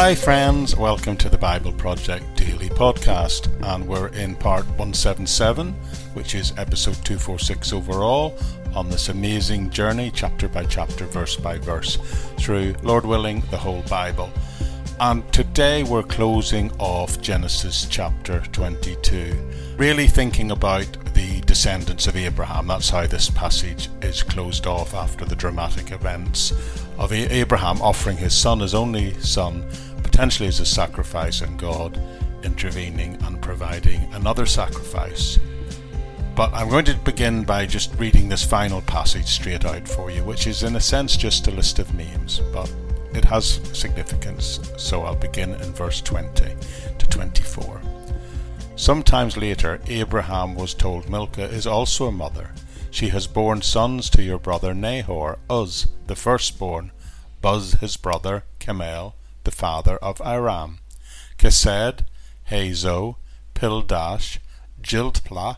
Hi friends, welcome to the Bible Project Daily Podcast, and we're in part 177, which is episode 246 overall, on this amazing journey, chapter by chapter, verse by verse, through, Lord willing, the whole Bible. And today we're closing off Genesis chapter 22, really thinking about the descendants of Abraham. That's how this passage is closed off after the dramatic events of Abraham offering his son, his only son, potentially as a sacrifice, and God intervening and providing another sacrifice. But I'm going to begin by just reading this final passage straight out for you, which is in a sense just a list of names, but it has significance, so I'll begin in verse 20 to 24. Sometimes later, Abraham was told, Milcah is also a mother. She has borne sons to your brother Nahor, Uz, the firstborn, Buzz, his brother, Kemuel, the father of Aram, Kesed, Hazo, Pildash, Jildpla,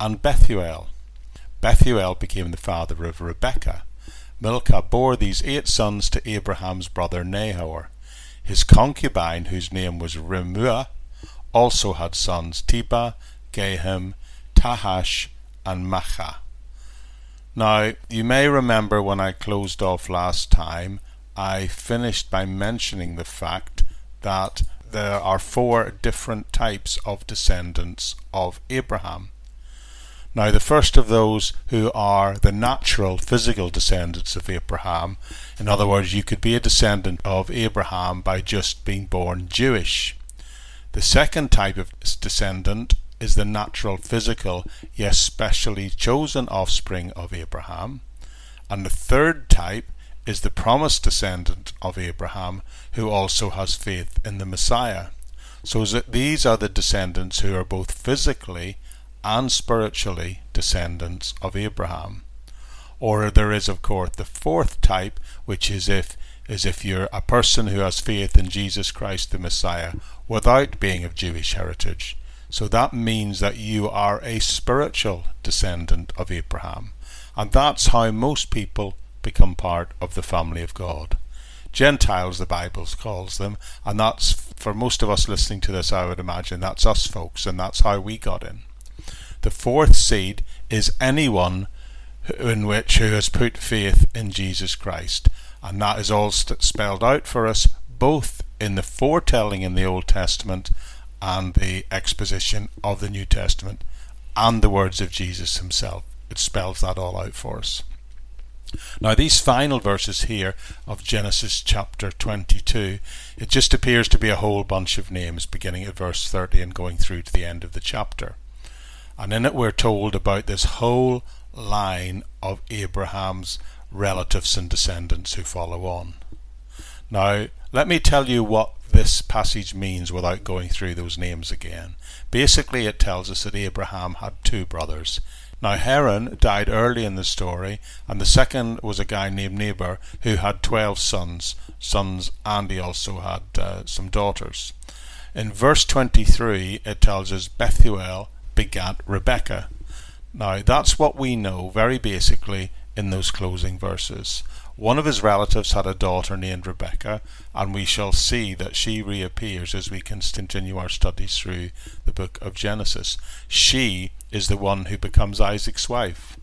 and Bethuel. Bethuel became the father of Rebekah. Milcah bore these 8 sons to Abraham's brother Nahor. His concubine, whose name was Remuah, also had sons, Tiba, Gahim, Tahash, and Machah. Now, you may remember when I closed off last time, I finished by mentioning the fact that there are 4 different types of descendants of Abraham. Now, the first of those who are the natural physical descendants of Abraham, in other words, you could be a descendant of Abraham by just being born Jewish. The second type of descendant is the natural physical, yes, specially chosen offspring of Abraham. And the third type is the promised descendant of Abraham, who also has faith in the Messiah. So these are the descendants who are both physically and spiritually descendants of Abraham. Or there is, of course, the fourth type, which is if you're a person who has faith in Jesus Christ the Messiah without being of Jewish heritage. So that means that you are a spiritual descendant of Abraham. And that's how most people become part of the family of God. Gentiles, the Bible calls them, and that's, for most of us listening to this, I would imagine, that's us folks, and that's how we got in. The fourth seed is anyone who has put faith in Jesus Christ, and that is all spelled out for us, both in the foretelling in the Old Testament and the exposition of the New Testament and the words of Jesus himself. It spells that all out for us. Now, these final verses here of Genesis chapter 22, it just appears to be a whole bunch of names beginning at verse 30 and going through to the end of the chapter. And in it we're told about this whole line of Abraham's relatives and descendants who follow on. Now, let me tell you what this passage means without going through those names again. Basically, it tells us that Abraham had 2 brothers. Now, Haran died early in the story, and the second was a guy named Nabar who had 12 sons, and he also had some daughters. In verse 23, it tells us Bethuel begat Rebekah. Now, that's what we know very basically in those closing verses. One of his relatives had a daughter named Rebekah, and we shall see that she reappears as we continue our studies through the book of Genesis. She is the one who becomes Isaac's wife.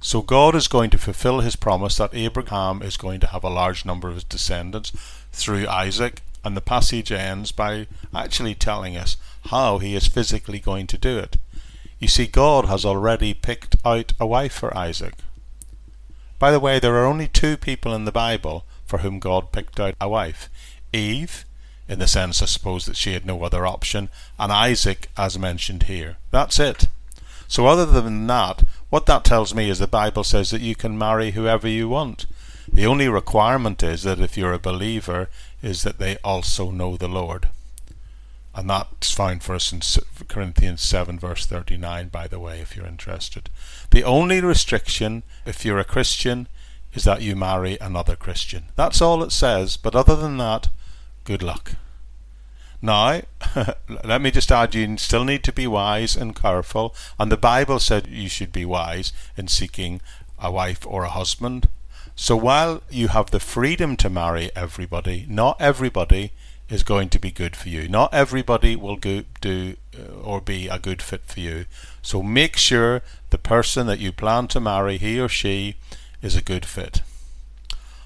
So God is going to fulfill his promise that Abraham is going to have a large number of his descendants through Isaac, and the passage ends by actually telling us how he is physically going to do it. You see, God has already picked out a wife for Isaac. By the way, there are only 2 people in the Bible for whom God picked out a wife. Eve, in the sense I suppose that she had no other option, and Isaac as mentioned here. That's it. So other than that, what that tells me is the Bible says that you can marry whoever you want. The only requirement is that if you're a believer, is that they also know the Lord. And that's found for us in 1 Corinthians 7 verse 39, by the way, if you're interested. The only restriction, if you're a Christian, is that you marry another Christian. That's all it says, but other than that, good luck. Now, let me just add, you still need to be wise and careful, and the Bible said you should be wise in seeking a wife or a husband, So while you have the freedom to marry everybody, not everybody is going to be good for you. Not everybody will do or be a good fit for you. So make sure the person that you plan to marry, he or she, is a good fit.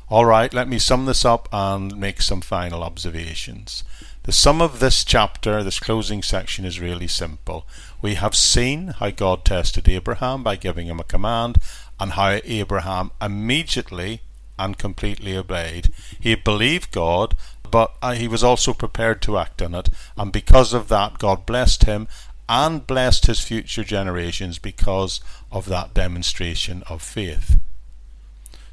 All right, let me sum this up and make some final observations. The sum of this chapter, this closing section, is really simple. We have seen how God tested Abraham by giving him a command, and how Abraham immediately and completely obeyed. He believed God, but he was also prepared to act on it, and because of that, God blessed him and blessed his future generations because of that demonstration of faith.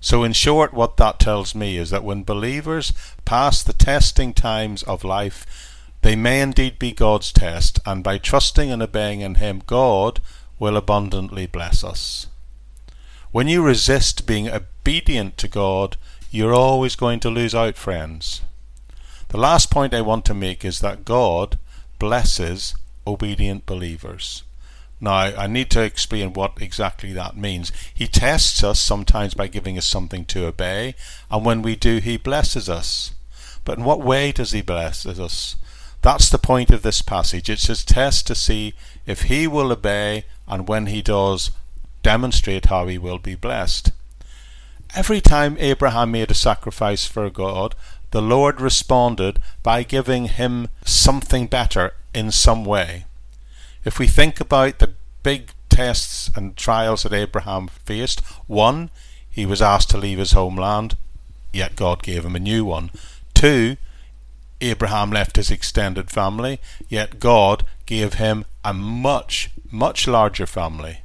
So in short, what that tells me is that when believers pass the testing times of life, they may indeed be God's test, and by trusting and obeying in him, God will abundantly bless us. When you resist being obedient to God, you're always going to lose out, friends. The last point I want to make is that God blesses obedient believers. Now, I need to explain what exactly that means. He tests us sometimes by giving us something to obey, and when we do, he blesses us. But in what way does he bless us? That's the point of this passage. It's his test to see if he will obey, and when he does, demonstrate how he will be blessed. Every time Abraham made a sacrifice for God, the Lord responded by giving him something better in some way. If we think about the big tests and trials that Abraham faced, one, he was asked to leave his homeland, yet God gave him a new one. Two, Abraham left his extended family, yet God gave him a much, much larger family.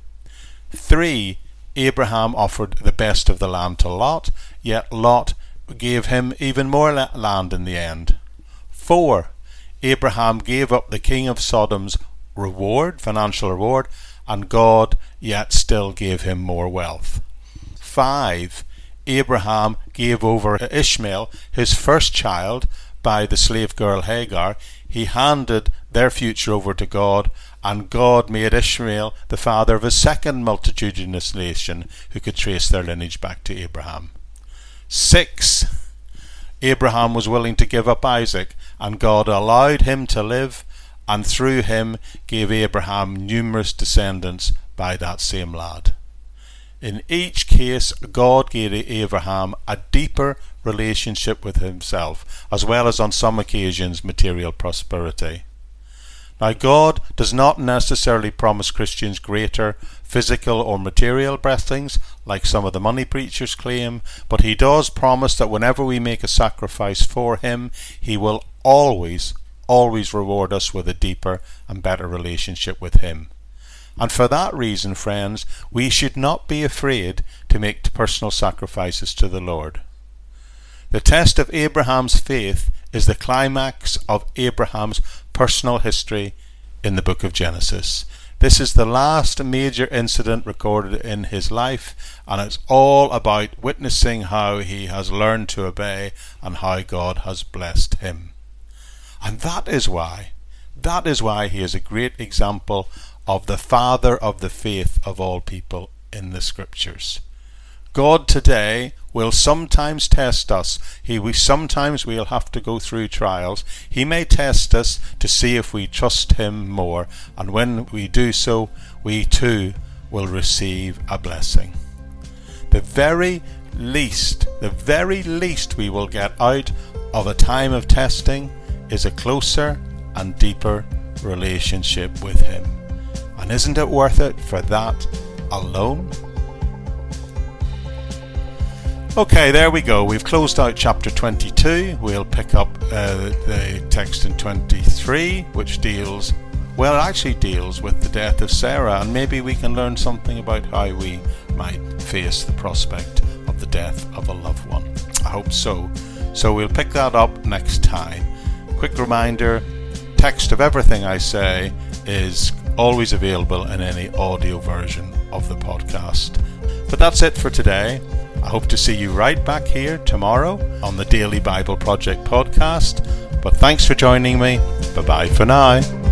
Three, Abraham offered the best of the land to Lot, yet Lot gave him even more land in the end. Four, Abraham gave up the king of Sodom's financial reward, and God yet still gave him more wealth. 5. Abraham gave over Ishmael, his first child, by the slave girl Hagar. He handed their future over to God, and God made Ishmael the father of a second multitudinous nation who could trace their lineage back to Abraham. 6. Abraham was willing to give up Isaac, and God allowed him to live, and through him gave Abraham numerous descendants by that same lad. In each case, God gave Abraham a deeper relationship with himself, as well as on some occasions material prosperity. Now, God does not necessarily promise Christians greater physical or material blessings, like some of the money preachers claim, but he does promise that whenever we make a sacrifice for him, he will always reward us with a deeper and better relationship with him. And for that reason, friends, we should not be afraid to make personal sacrifices to the Lord. The test of Abraham's faith is the climax of Abraham's personal history in the book of Genesis. This is the last major incident recorded in his life, and it's all about witnessing how he has learned to obey and how God has blessed him. And that is why he is a great example of the father of the faith of all people in the Scriptures. God today will sometimes test us. Sometimes we'll have to go through trials. He may test us to see if we trust him more. And when we do so, we too will receive a blessing. The very least we will get out of a time of testing is a closer and deeper relationship with him. And isn't it worth it for that alone? Okay, there we go. We've closed out chapter 22. We'll pick up the text in 23, which deals with the death of Sarah, and maybe we can learn something about how we might face the prospect of the death of a loved one. I hope so. So we'll pick that up next time. Quick reminder, text of everything I say is always available in any audio version of the podcast. But that's it for today. I hope to see you right back here tomorrow on the Daily Bible Project podcast. But thanks for joining me. Bye-bye for now.